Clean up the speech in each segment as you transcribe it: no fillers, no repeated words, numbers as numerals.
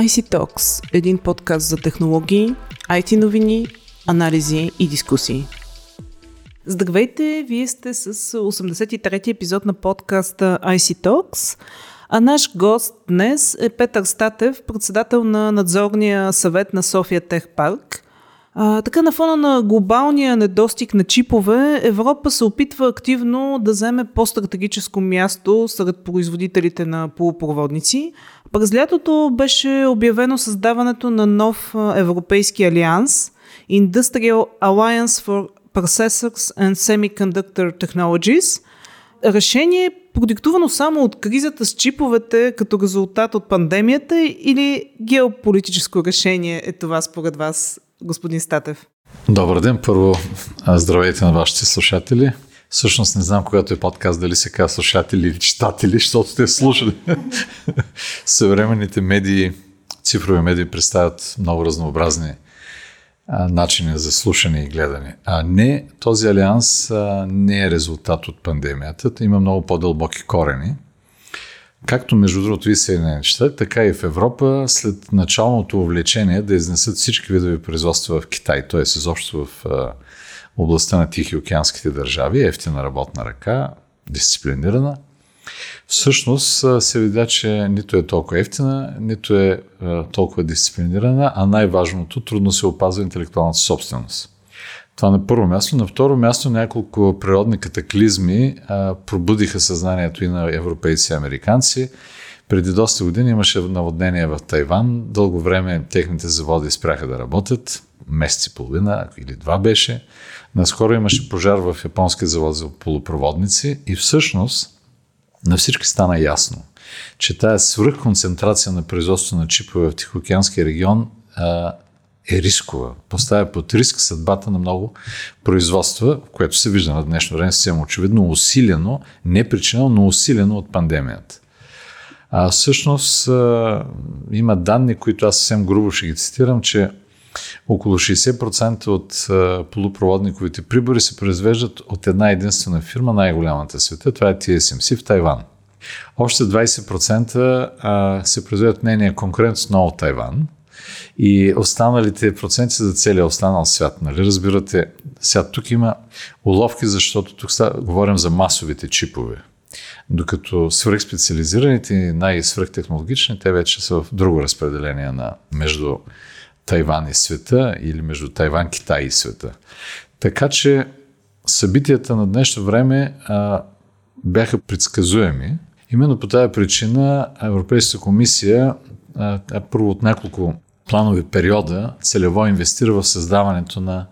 IC Talks – един подкаст за технологии, IT новини, анализи и дискусии. Здравейте, вие сте с 83-ти епизод на подкаста IC Talks, а наш гост днес е Петър Статев, председател на надзорния съвет на София Tech Park. Така на фона на глобалния недостиг на чипове, Европа се опитва активно да заеме по-стратегическо място сред производителите на полупроводници. През лятото беше обявено създаването на нов европейски алианс Industrial Alliance for Processors and Semiconductor Technologies. Решение продиктувано само от кризата с чиповете като резултат от пандемията или геополитическо решение е това според вас, господин Статев? Добър ден. Първо, здравейте на вашите слушатели. Всъщност не знам, когато е подкаст, дали се казва слушатели или читатели, защото те слушали. Съвременните медии, цифрови медии представят много разнообразни начини за слушане и гледане. А не, този алианс не е резултат от пандемията. Има много по-дълбоки корени. Както между другото и Съединените щати, така и в Европа, след началното увлечение да изнесат всички видови производства в Китай, т.е. изобщо в областта на тихоокеанските държави, ефтина работна ръка, дисциплинирана, всъщност се видя, че нито е толкова ефтина, нито е толкова дисциплинирана, а най-важното, трудно се опазва интелектуалната собственост. Това на първо място. На второ място няколко природни катаклизми пробудиха съзнанието и на европейци и американци. Преди доста години имаше наводнение в Тайван. Дълго време техните заводи спряха да работят. Месец и половина или два беше. Наскоро имаше пожар в японския завод за полупроводници и всъщност на всички стана ясно, че тая свръхконцентрация на производство на чипове в Тихоокеанския регион е рискова. Поставя под риск съдбата на много производства, което се вижда на днешно време съвсем очевидно, усилено, не причинено, но усилено от пандемията. Всъщност има данни, които аз съвсем грубо ще ги цитирам, че около 60% от полупроводниковите прибори се произвеждат от една единствена фирма, най-голямата в света, това е TSMC в Тайван. Още 20% се произвеждат от нейния конкурент отново от Тайван. И останалите проценти за целия останал свят. Нали? Разбирате, сега тук има уловки, защото тук говорим за масовите чипове. Докато свръхспециализираните и най-свръхтехнологични, те вече са в друго разпределение на между Тайван и света или между Тайван, Китай и света. Така че събитията на днешно време бяха предсказуеми. Именно по тази причина Европейската комисия първо от няколко планови периода целево инвестира в създаването на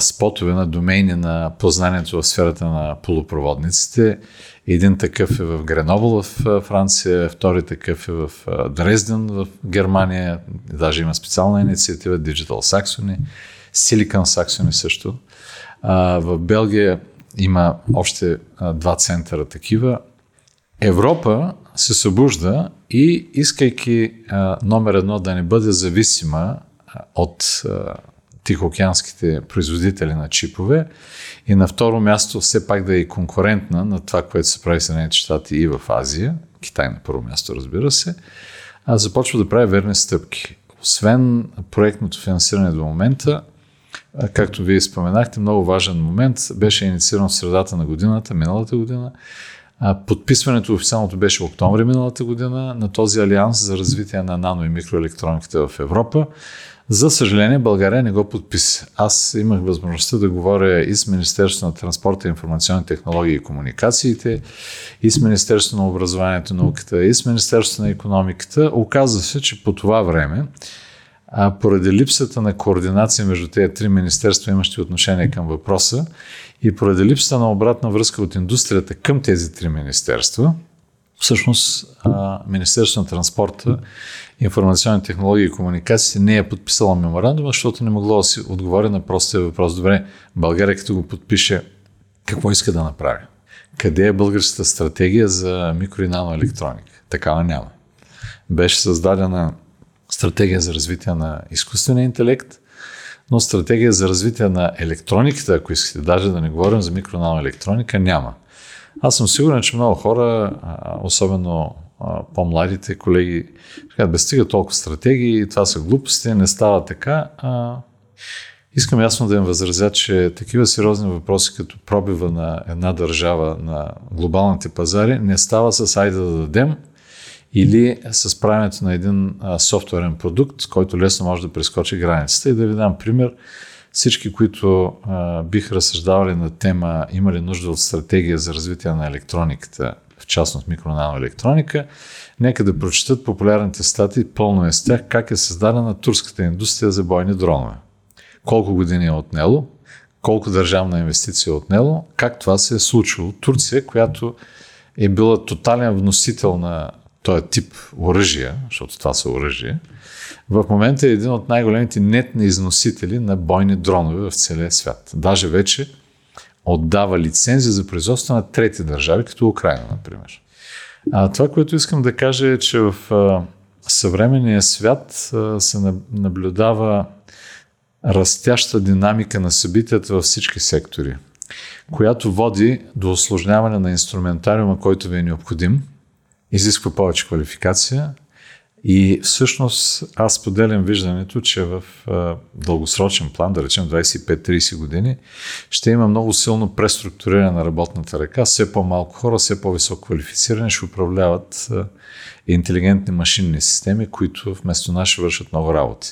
спотове, на домейни на познанието в сферата на полупроводниците. Един такъв е в Гренобъл в Франция, втори такъв е в Дрезден в Германия, даже има специална инициатива Digital Saxony, Silicon Saxony също. В Белгия има още два центъра такива. Европа се събужда и искайки номер едно да не бъде зависима от тихоокеанските производители на чипове и на второ място все пак да е конкурентна на това, което се прави в Съединените щати и в Азия, Китай на първо място разбира се, започва да прави верни стъпки. Освен проектното финансиране до момента, както вие споменахте, много важен момент беше иницииран в средата на годината, миналата година. Подписването официалното беше в октомври миналата година на този алианс за развитие на нано и микроелектрониката в Европа. За съжаление, България не го подписа. Аз имах възможността да говоря и с Министерството на транспорта, информационни технологии и комуникациите, и с Министерството на образованието и науката, и с Министерството на икономиката. Оказва се, че по това време, поради липсата на координация между тези три министерства, имащи отношение към въпроса, и поради липсата на обратна връзка от индустрията към тези три министерства, всъщност Министерството на транспорта, информационни технологии и комуникации не е подписало меморандума, защото не могло да си отговори на простия въпрос. Добре, България като го подпише, какво иска да направи? Къде е българската стратегия за микро и наноелектроника? Такава няма. Беше създадена стратегия за развитие на изкуствения интелект, но стратегия за развитие на електрониката, ако искате, даже да не говорим за микро-наноелектроника, няма. Аз съм сигурен, че много хора, особено по-младите колеги, без стига толкова стратегии, това са глупости, не става така. Искам ясно да им възразя, че такива сериозни въпроси, като пробива на една държава на глобалните пазари, не става с айде да дадем или с правенето на един софтуерен продукт, който лесно може да прескочи границата. И да ви дам пример, всички, които бих разсъждавали на тема има ли нужда от стратегия за развитие на електрониката, в частност микронаноелектроника, нека да прочитат популярните статии, пълно е с тях, как е създадена турската индустрия за бойни дронове. Колко години е отнело, колко държавна инвестиция е отнело, как това се е случило. Турция, която е била тотален вносител на този тип оръжия, защото това са оръжия, в момента е един от най-големите нетни износители на бойни дронове в целия свят. Даже вече отдава лицензия за производство на трети държави, като Украйна, например. Това, което искам да кажа е, че в съвременния свят се наблюдава растяща динамика на събитията във всички сектори, която води до усложняване на инструментариума, който ви е необходим, изисква повече квалификация и всъщност аз поделям виждането, че в дългосрочен план, да речем 25-30 години, ще има много силно преструктуриране на работната ръка, все по-малко хора, все по-високо квалифицирани ще управляват интелигентни машинни системи, които вместо нас ще вършат много работи.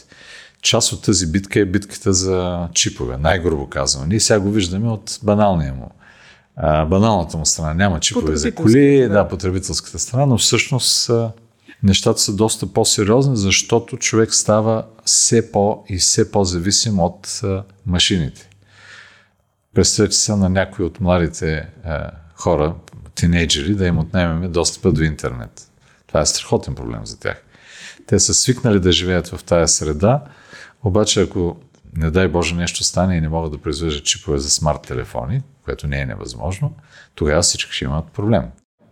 Част от тази битка е битката за чипове, най-грубо казвам. Ние сега го виждаме от баналната му страна. Няма чипове за коли, да, потребителската страна, но всъщност нещата са доста по-сериозни, защото човек става все по-зависим от машините. Представете се на някои от младите хора, тинейджери, да им отнемеме достъпа до интернет. Това е страхотен проблем за тях. Те са свикнали да живеят в тая среда, обаче ако, не дай Боже, нещо стане и не могат да произвеждат чипове за смарт телефони, което не е невъзможно, тогава всички ще имат проблем.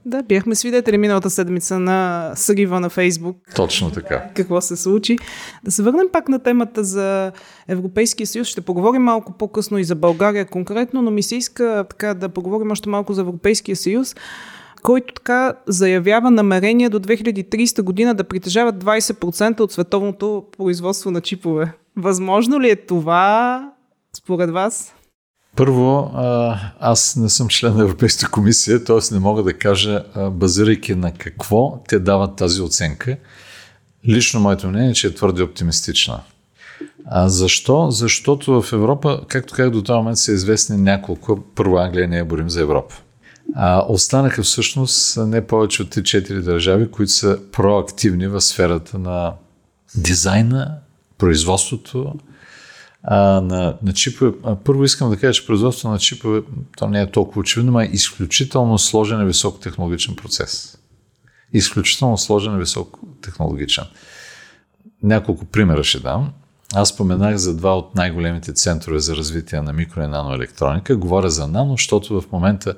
Да, бяхме свидетели миналата седмица на срива на Фейсбук. Точно така. Какво се случи. Да се върнем пак на темата за Европейския съюз. Ще поговорим малко по-късно и за България конкретно, но ми се иска така да поговорим още малко за Европейския съюз, който така заявява намерение до 2030 година да притежават 20% от световното производство на чипове. Възможно ли е това според вас? Първо, аз не съм член на Европейската комисия, т.е. не мога да кажа базирайки на какво те дават тази оценка. Лично моето мнение е, че е твърде оптимистична. А защо? Защото в Европа, както казах, до този момент са известни няколко. Първо, Англия не я борим за Европа. Останаха всъщност не повече от 3-4 държави, които са проактивни в сферата на дизайна, производството на чипове. Първо искам да кажа, че производството на чипове, то не е толкова очевидно, но е изключително сложен и високотехнологичен процес. Изключително сложен и високотехнологичен. Няколко примера ще дам. Аз споменах за два от най-големите центрове за развитие на микро- и наноелектроника. Говоря за нано, защото в момента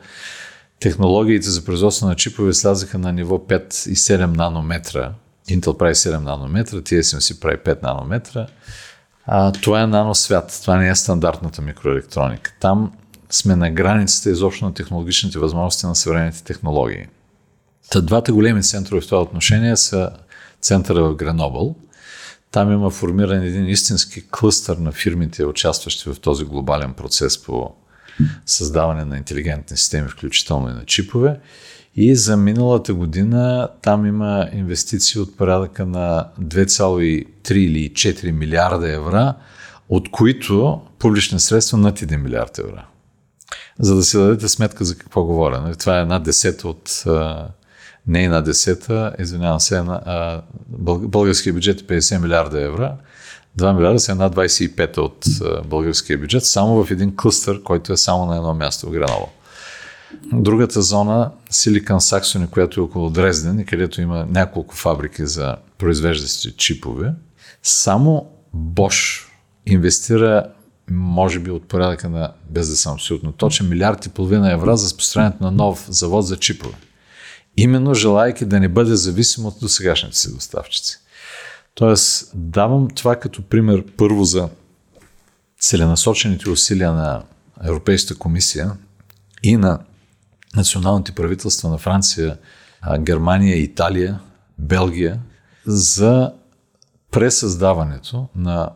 технологиите за производство на чипове слязаха на ниво 5 и 7 нанометра. Intel прави 7 нанометра, TSMC прави 5 нанометра. Това е наносвят, това не е стандартната микроелектроника. Там сме на границата изобщо на технологичните възможности на съвременните технологии. Та двата големи центрове в това отношение са центъра в Гренобъл. Там има формиран един истински клъстър на фирмите, участващи в този глобален процес по създаване на интелигентни системи, включително и на чипове. И за миналата година там има инвестиции от порядъка на 2,3 или 4 милиарда евро, от които публични средства над 1 милиард евро. За да се дадете сметка за какво говоря. Това е една десета от... Не една десета, извинявам се, българския бюджет е 50 милиарда евро, 2 милиарда са една 25 от българския бюджет, само в един клъстър, който е само на едно място в Гренобъл. Другата зона, Silicon Saxony, която е около Дрезден и където има няколко фабрики за произвеждащи чипове, само Бош инвестира, може би от порядъка на, без да съм абсолютно точен, 1,5 милиарда евро за построението на нов завод за чипове. Именно желайки да не бъде зависим от досегашните си доставчици. Тоест, давам това като пример първо за целенасочените усилия на Европейската комисия и на националните правителства на Франция, Германия, Италия, Белгия за пресъздаването на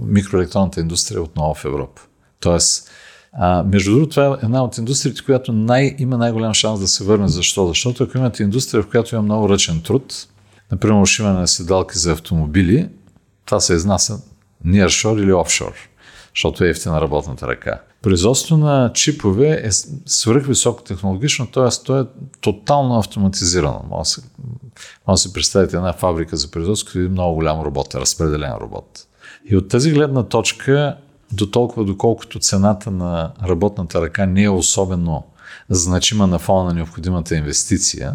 микроелектронната индустрия отново в Европа. Тоест, между другото, това е една от индустриите, която има най-голям шанс да се върне. Защо? Защото ако имате индустрия, в която има много ръчен труд, например, ушиване на седалки за автомобили, това се изнася nearshore или офшор, защото е ефтина работната ръка. Производство на чипове е свръхвисокотехнологично, т.е. то е тотално автоматизирано. Може да си представите една фабрика за производство и много голям робот, разпределен робот. И от тази гледна точка, доколкото цената на работната ръка не е особено значима на фона на необходимата инвестиция,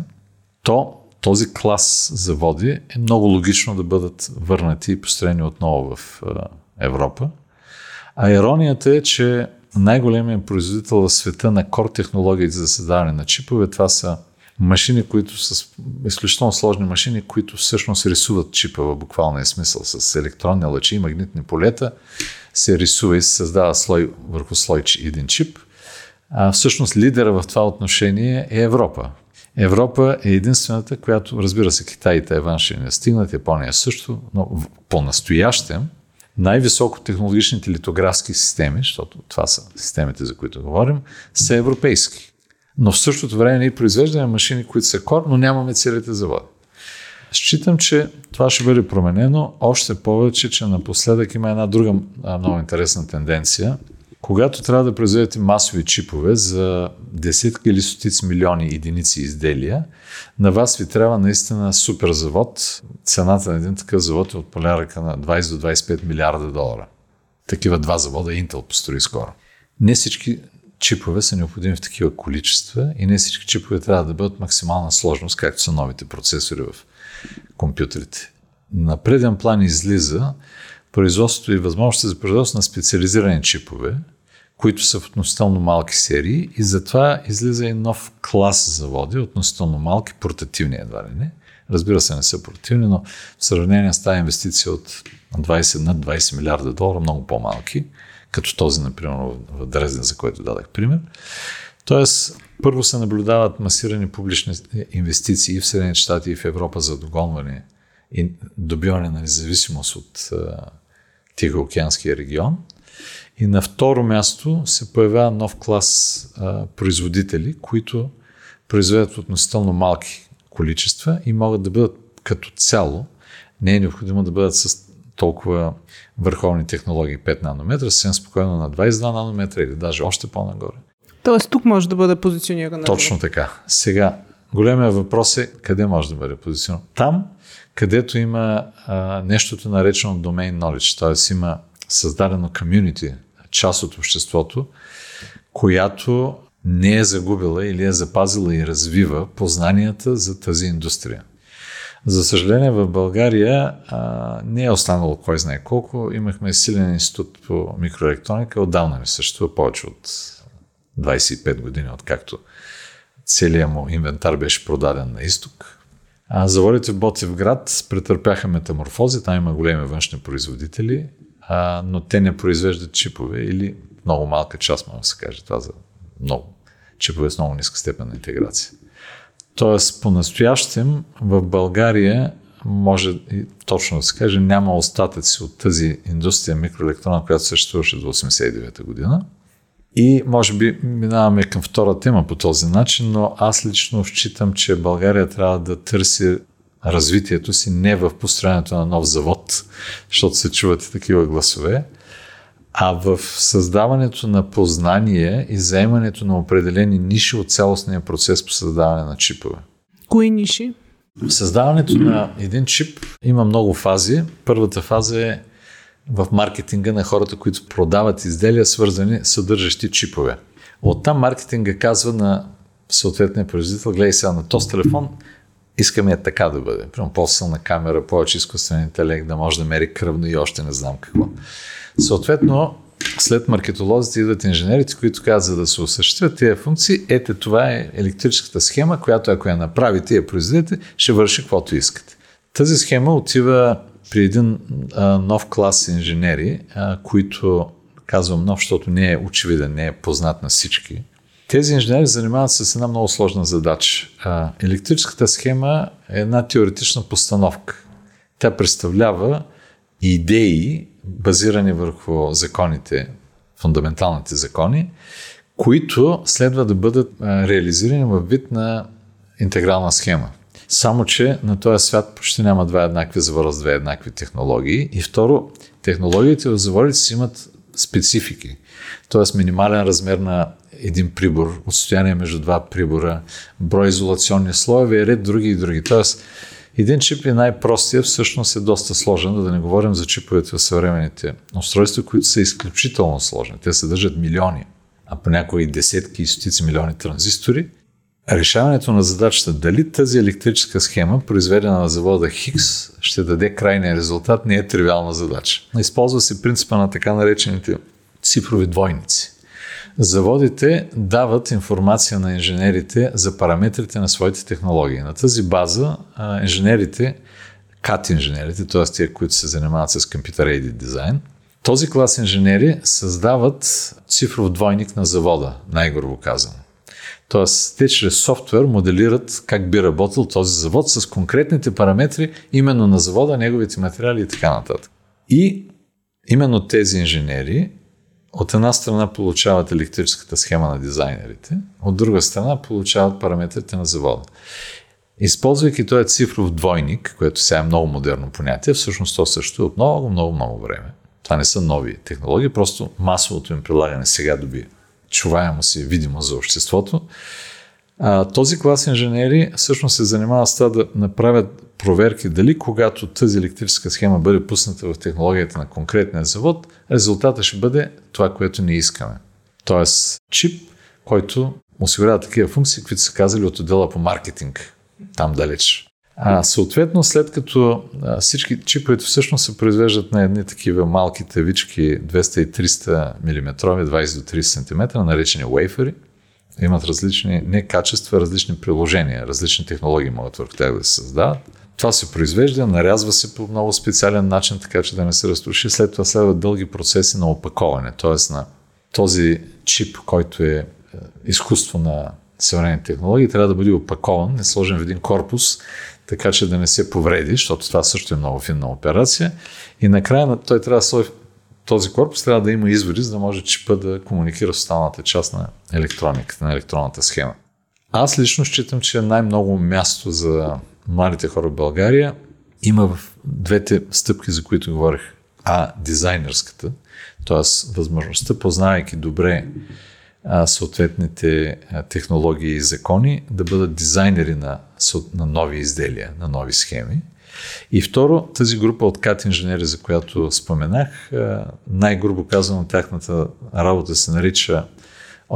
то този клас заводи е много логично да бъдат върнати и построени отново в Европа. А иронията е, че най-големият производител в света на кор технологии за създаване на чипове, това са машини, които са изключително сложни машини, които всъщност рисуват чипа в буквалния смисъл. С електронни лъчи и магнитни полета се рисува и се създава слой върху слой един чип. Всъщност лидера в това отношение е Европа. Европа е единствената, която, разбира се, Китай и Тайван ще не стигнат, Япония също, но по-настоящем най-високотехнологичните литографски системи, защото това са системите, за които говорим, са европейски. Но в същото време ние произвеждаме машини, които са кор, но нямаме целите заводи. Считам, че това ще бъде променено, още повече, че напоследък има една друга много интересна тенденция. Когато трябва да произведете масови чипове за десетки или стотици милиони единици изделия, на вас ви трябва наистина супер завод. Цената на един такъв завод е от порядъка на 20 до 25 милиарда долара. Такива два завода Intel построи скоро. Не всички чипове са необходими в такива количества и не всички чипове трябва да бъдат максимална сложност, както са новите процесори в компютрите. На преден план излиза производството и възможности за производство на специализирани чипове, които са в относително малки серии, и затова излиза и нов клас заводи, относително малки, портативни едва ли не. Разбира се, не са портативни, но в сравнение с тази инвестиция от 20 над 20 милиарда долара, много по-малки, като този, например, в Дрезден, за който дадах пример. Тоест, първо се наблюдават масирани публични инвестиции и в Съединените щати, и в Европа за догонване и добиване на независимост от Тихоокеанския регион. И на второ място се появява нов клас производители, които произведат относително малки количества и могат да бъдат като цяло. Не е необходимо да бъдат с толкова върховни технологии 5 нанометра, съвсем спокойно на 22 нанометра или даже още по-нагоре. Тоест тук може да бъде позициониран. Точно така. Сега, големия въпрос е къде може да бъде позициониран. Там, където има нещото наречено domain knowledge, т.е. има създадено community, част от обществото, която не е загубила или е запазила и развива познанията за тази индустрия. За съжаление, в България не е останало кой знае колко. Имахме силен институт по микроелектроника, отдавна не съществува, повече от 25 години, откакто целият му инвентар беше продаден на изток. Заводите в Ботевград претърпяха метаморфози, там има големи външни производители, но те не произвеждат чипове или много малка част, може да се каже това за много чипове с много ниска степен на интеграция. Тоест, по-настоящем в България може точно да се каже, няма остатъци от тази индустрия микроелектронна, която съществуваше до 1989 година. И може би минаваме към втора тема по този начин, но аз лично считам, че България трябва да търси развитието си не в построенето на нов завод, защото се чуват такива гласове, а в създаването на познание и заемането на определени ниши от цялостния процес по създаване на чипове. Кои ниши? Създаването на един чип има много фази. Първата фаза е в маркетинга на хората, които продават изделия, свързани съдържащи чипове. Оттам маркетинга казва на съответния производител: гледай сега на този телефон, искаме така да бъде. Примерно по-силна камера, повече изкуствен интелект, да може да мери кръвно и още не знам какво. Съответно, след маркетолозите идват инженерите, които казват, за да се осъществят тия функции, ето това е електрическата схема, която ако я направите и я произведете, ще върши каквото искате. Тази схема отива при един нов клас инженери, които, казвам нов, защото не е очевиден, не е познат на всички, Тези инженери занимават се с една много сложна задача. Електрическата схема е една теоретична постановка. Тя представлява идеи, базирани върху законите, фундаменталните закони, които следва да бъдат реализирани във вид на интегрална схема. Само че на този свят почти няма два еднакви завора с две еднакви технологии. И второ, технологиите в заворите си имат специфики. Т.е. минимален размер на един прибор, отстояние между два прибора, брой изолационни слоеве и ред други и други. Т.е. един чип и най-простия всъщност е доста сложен, да не говорим за чиповете в съвременните устройства, които са изключително сложни. Те съдържат милиони, а понякога и десетки и стотици милиони транзистори. Решаването на задачата дали тази електрическа схема, произведена на завода Хикс, ще даде крайния резултат, не е тривиална задача. Използва се принципа на така наречените цифрови двойници. Заводите дават информация на инженерите за параметрите на своите технологии. На тази база инженерите, CAD инженерите, т.е. тия, които се занимават с Computer Aided Design, този клас инженери създават цифров двойник на завода, най-грубо казано. Т.е. те чрез софтуер моделират как би работил този завод с конкретните параметри именно на завода, неговите материали и така нататък. И именно тези инженери от една страна получават електрическата схема на дизайнерите, от друга страна получават параметрите на завода. Използвайки този цифров двойник, което сега е много модерно понятие, всъщност то също е от много време. Това не са нови технологии, просто масовото им прилагане сега доби чуваемо си видимо за обществото. Този клас инженери всъщност се занимава с това да направят проверки дали когато тази електрическа схема бъде пусната в технологията на конкретния завод, резултата ще бъде това, което не искаме. Тоест чип, който осигурява такива функции, които са казали от отдела по маркетинг, там далеч. Съответно, след като всички чиповете всъщност се произвеждат на едни такива малки тавички 200 и 300 мм, 20 до 30 см, наречени уейфери, имат различни не качества, различни приложения, различни технологии могат върху тях да се създават. Това се произвежда, нарязва се по много специален начин, така че да не се разруши. След това следват дълги процеси на опаковане, т.е. на този чип, който е изкуство на съвременни технологии, трябва да бъде опакован и сложен в един корпус, така че да не се повреди, защото това също е много финна операция. И накрая той трябва да сложи този корпус, трябва да има извори, за да може чипа да комуникира с останалата част на електрониката, на електронната схема. Аз лично считам, че най-много място за младите хора в България има в двете стъпки, за които говорих. Дизайнерската, т.е. възможността, познавайки добре съответните технологии и закони, да бъдат дизайнери на нови изделия, на нови схеми. И второ, тази група от CAD инженери, за която споменах, най-грубо казано тяхната работа се нарича,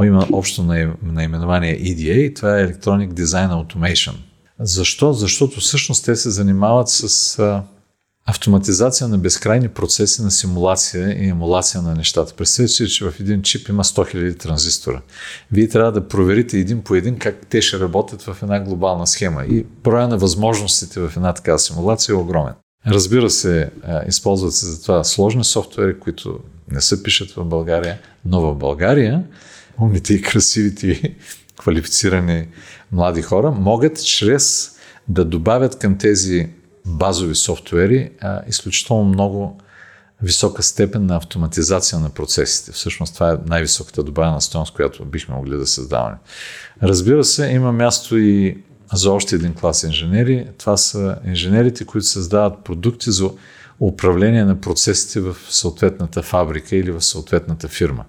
има общо наименование EDA, това е Electronic Design Automation. Защо? Защото всъщност те се занимават с автоматизация на безкрайни процеси на симулация и емулация на нещата. Представете си, че в един чип има 100 000 транзистора. Вие трябва да проверите един по един как те ще работят в една глобална схема. И броя на възможностите в една такава симулация е огромен. Разбира се, използват се за това сложни софтуери, които не се пишат в България, но в България умните и красивите и квалифицирани млади хора могат чрез да добавят към тези базови софтуери, изключително много висока степен на автоматизация на процесите. Всъщност това е най-високата добавена стойност, която бихме могли да създаваме. Разбира се, има място и за още един клас инженери. Това са инженерите, които създават продукти за управление на процесите в съответната фабрика или в съответната фирма.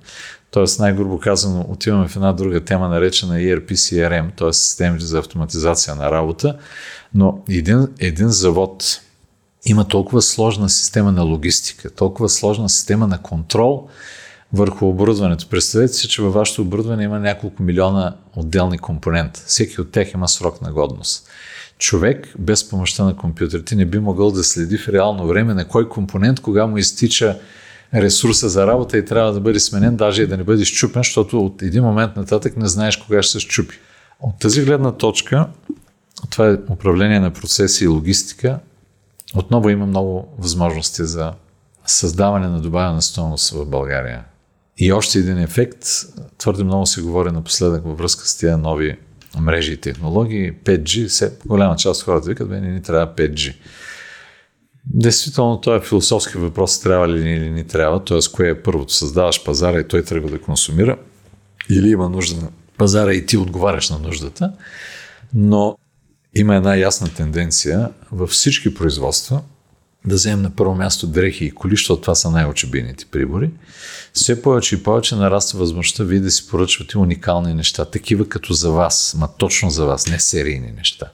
Тоест, най-грубо казано, отиваме в една друга тема, наречена ERP CRM, т.е. системи за автоматизация на работа, но един завод има толкова сложна система на логистика, толкова сложна система на контрол върху оборудването. Представете си, че във вашето оборудване има няколко милиона отделни компонента. Всеки от тях има срок на годност. Човек без помощта на компютърите не би могъл да следи в реално време на кой компонент, кога му изтича ресурса за работа и трябва да бъде сменен, даже и да не бъде счупен, защото от един момент нататък не знаеш кога ще се счупи. От тази гледна точка, това е управление на процеси и логистика, отново има много възможности за създаване на добавена стойност в България. И още един ефект, твърде много се говори напоследък във връзка с тези нови мрежи и технологии, 5G, голяма част от хората викат, бе, не ни трябва 5G. Действително, това е философски въпрос, трябва ли ни или не трябва, т.е. кое е първото, създаваш пазара и той тръгва да консумира, или има нужда на пазара и ти отговаряш на нуждата, но има една ясна тенденция във всички производства да вземем на първо място дрехи и коли, защото това са най-очебийните прибори. Все повече и повече нараства възможността вие да си поръчвате уникални неща, такива като за вас, ма точно за вас, не серийни неща.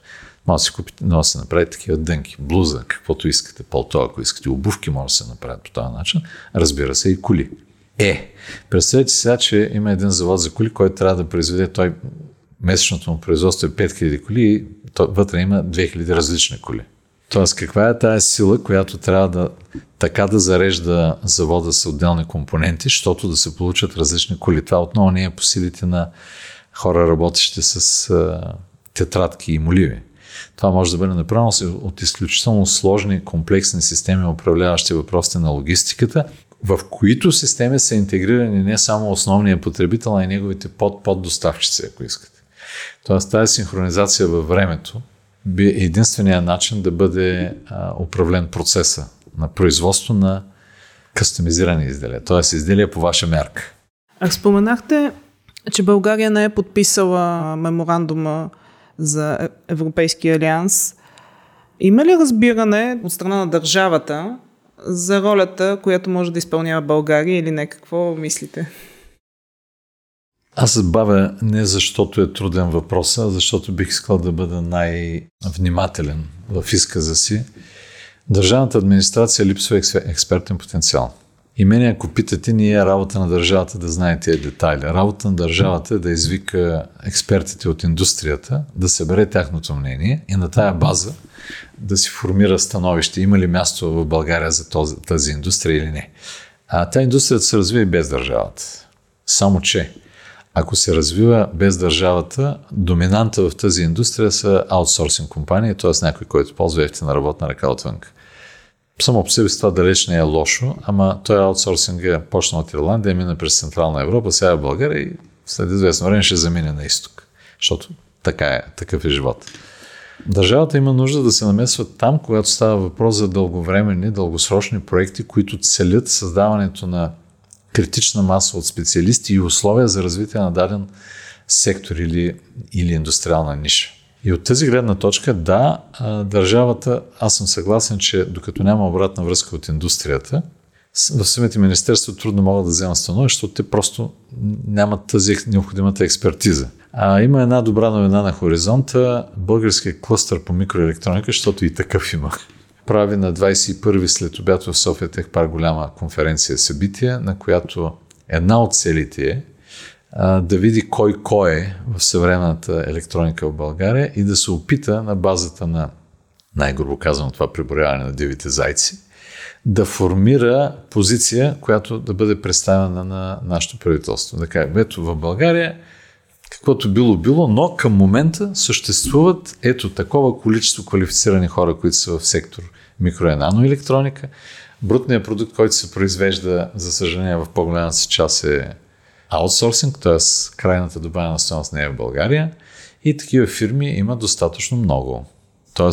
Може да си купите, може да се направите такива дънки, блуза, каквото искате, палто, ако искате, обувки може да се направят по този начин, разбира се и коли. Представете сега, че има един завод за коли, който трябва да произведе, той месечното му производство е 5000 коли и вътре има 2000 различни коли. Тоест, каква е тая сила, която трябва да така да зарежда завода с отделни компоненти, защото да се получат различни коли. Това отново не е по силите на хора, работещи с тетрадки и моливи. Това може да бъде направено от изключително сложни, комплексни системи, управляващи въпросите на логистиката, в които системи са интегрирани не само основния потребител, а и неговите поддоставчици, ако искате. Тоест, тази синхронизация във времето би единственият начин да бъде управлен процеса на производство на кастомизирани изделия, т.е. изделия по ваша мярка. А споменахте, че България не е подписала меморандума за Европейския алианс. Има ли разбиране от страна на държавата за ролята, която може да изпълнява България или не? Какво мислите? Аз се бавя не защото е труден въпрос, а защото бих искал да бъда най-внимателен в изказа си. Държавната администрация липсва експертен потенциал. И мене, ако питате, не е работа на държавата да знае тия детайли. Работа на държавата е да извика експертите от индустрията, да събере тяхното мнение и на тая база да си формира становище. Има ли място в България за тази индустрия или не? А тая индустрията се развива и без държавата. Само че ако се развива без държавата, доминанта в тази индустрия са аутсорсинг компании, т.е. някой, който ползва ефтина работна ръка отвънка. Само по себе си това далеч не е лошо, ама той аутсорсинг е почнал от Ирландия, мина през Централна Европа, сега е в България и след известно време ще замине на изток, защото така е, такъв е живот. Държавата има нужда да се намесва там, когато става въпрос за дълговременни, дългосрочни проекти, които целят създаването на критична маса от специалисти и условия за развитие на даден сектор или индустриална ниша. И от тази гледна точка, да, държавата, аз съм съгласен, че докато няма обратна връзка от индустрията, в самите министерства трудно могат да вземат становище, защото те просто нямат тази необходимата експертиза. Има една добра новина на хоризонта, българския клъстър по микроелектроника, защото и такъв има. Прави на 21-ви след обяд в София Tech Park голяма конференция събитие, на която една от целите е да види кой е в съвременната електроника в България и да се опита на базата на, най-грубо казано, това преброяване на дивите зайци, да формира позиция, която да бъде представена на нашето правителство. Да кажем, ето в България каквото било, но към момента съществуват ето такова количество квалифицирани хора, които са в сектор микро- и наноелектроника. Брутният продукт, който се произвежда, за съжаление, в по-голямата си част е аутсорсинг, т.е. крайната добавена стойност не е в България. И такива фирми има достатъчно много. Т.е.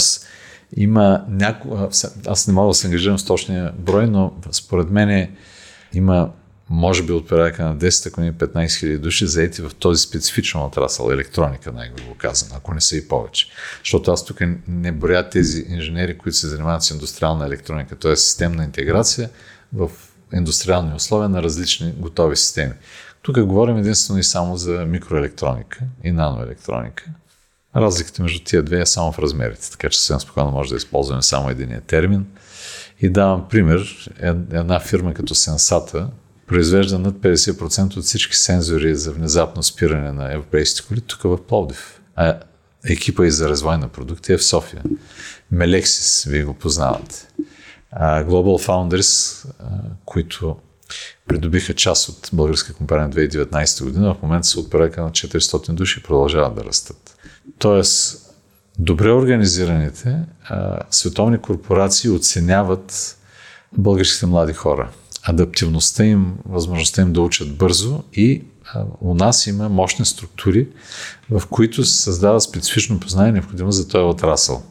има няколко... Аз не мога да се ангажирам с точния брой, но според мен има може би от порядъка на 10, ако не 15 хиляди души заети в този специфичен отрасъл, електроника, най-грубо казано, ако не са и повече. Защото аз тук не броя тези инженери, които се занимават с индустриална електроника, т.е. системна интеграция в индустриални условия на различни готови системи. Тук говорим единствено и само за микроелектроника и наноелектроника. Разликата между тия две е само в размерите, така че съвсем спокойно може да използваме само единия термин. И давам пример, една фирма като Сенсата произвежда над 50% от всички сензори за внезапно спиране на европейските коли тук в Пловдив. А екипа и за развой на продукти е в София. Мелексис, вие го познавате. Global Founders, които придобиха част от българска компания в 2019 година, в момента са от порядка на 400 души и продължават да растат. Тоест, добре организираните световни корпорации оценяват българските млади хора. адаптивността им, възможността им да учат бързо и у нас има мощни структури, в които се създава специфично познание, необходимо за този отрасъл.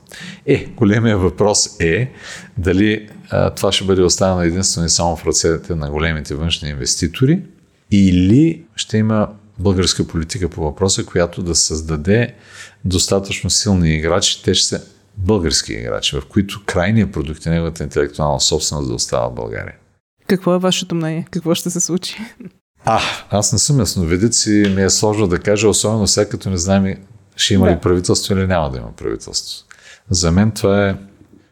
Големия въпрос е дали това ще бъде останало единствено и само в ръцете на големите външни инвеститори или ще има българска политика по въпроса, която да създаде достатъчно силни играчи, те ще са български играчи, в които крайният продукт и неговата интелектуална собственост да остава в България. Какво е вашето мнение? Какво ще се случи? Аз не съм ясновидец и ми е сложно да кажа, особено сега като не знаем ще има ли правителство или няма да има правителство. За мен това е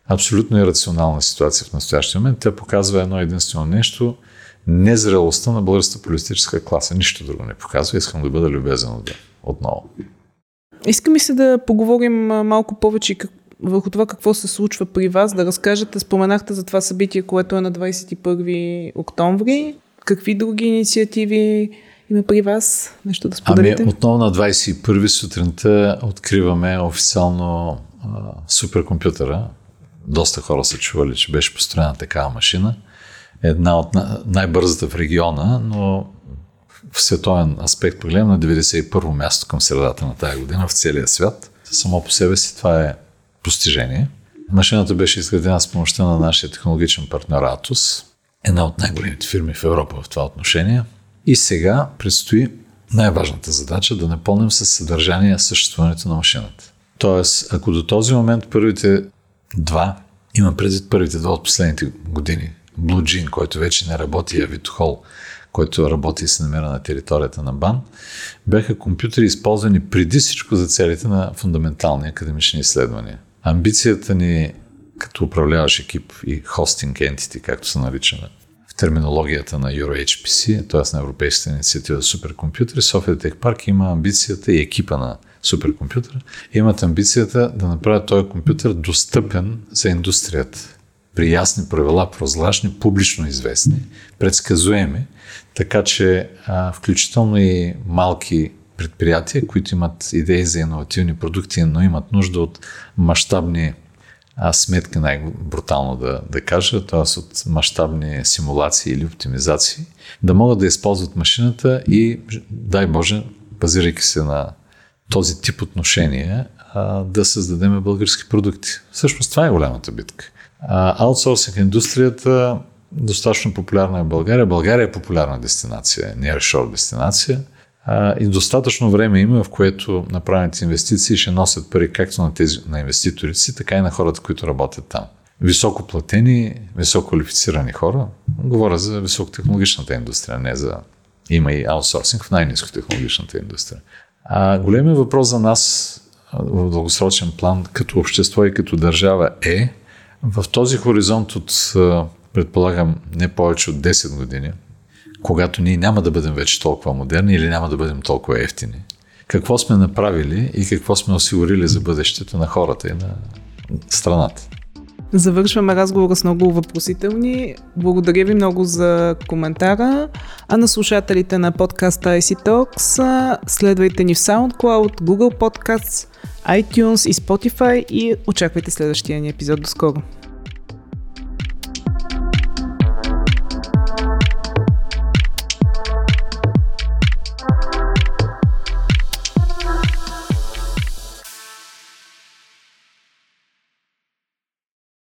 абсолютно ирационална ситуация в настоящия момент. Тя показва едно единствено нещо – незрелостта на българската политическа класа. Нищо друго не показва. Искам да бъда любезен отново. Искам и се да поговорим малко повече върху това какво се случва при вас. Да разкажете, споменахте за това събитие, което е на 21 октомври. Какви други инициативи има при вас? Нещо да споделите? Отново на 21 сутринта откриваме официално суперкомпютъра. Доста хора са чували, че беше построена такава машина. Една от най-бързата в региона, но в световен аспект погледам на 91-во място към средата на тази година в целия свят. Само по себе си това е постижение. Машината беше изградена с помощта на нашия технологичен партньор АТОС, една от най-големите фирми в Европа в това отношение. И сега предстои най-важната задача да напълним със съдържание съществуването на машината. Тоест, ако до този момент първите два от последните години, Blue Gene, който вече не работи, и Avito Хол, който работи и се намира на територията на БАН, бяха компютри използвани преди всичко за целите на фундаментални академични изследвания. Амбицията ни като управляващ екип и хостинг entity, както се наричаме в терминологията на EuroHPC, т.е. на Европейската инициатива за суперкомпютри, София Tech Park има амбицията и екипа на суперкомпютъра имат амбицията да направят този компютър достъпен за индустрията. При ясни правила, прозрачни, публично известни, предсказуеми, така че включително и малки предприятия, които имат идеи за иновативни продукти, но имат нужда от мащабни сметки, най-брутално да кажа, т.е. от мащабни симулации или оптимизации, да могат да използват машината и, дай Боже, базирайки се на този тип отношения, да създадем български продукти. Всъщност това е голямата битка. Аутсорсинг индустрията достатъчно популярна е в България. България е популярна дестинация, nearshore дестинация и достатъчно време има, в което направените инвестиции ще носят пари както на инвеститорите си, така и на хората, които работят там. Високо платени, високо квалифицирани хора. Говоря за високотехнологичната индустрия, не за... Има и аутсорсинг в най-нискотехнологичната индустрия. Големият въпрос за нас в дългосрочен план като общество и като държава е в този хоризонт от, предполагам, не повече от 10 години, когато ние няма да бъдем вече толкова модерни или няма да бъдем толкова евтини, какво сме направили и какво сме осигурили за бъдещето на хората и на страната. Завършваме разговора с много въпросителни. Благодаря ви много за коментара. А на слушателите на подкаста IC Talks следвайте ни в SoundCloud, Google Podcasts, iTunes и Spotify и очаквайте следващия ни епизод. До скоро!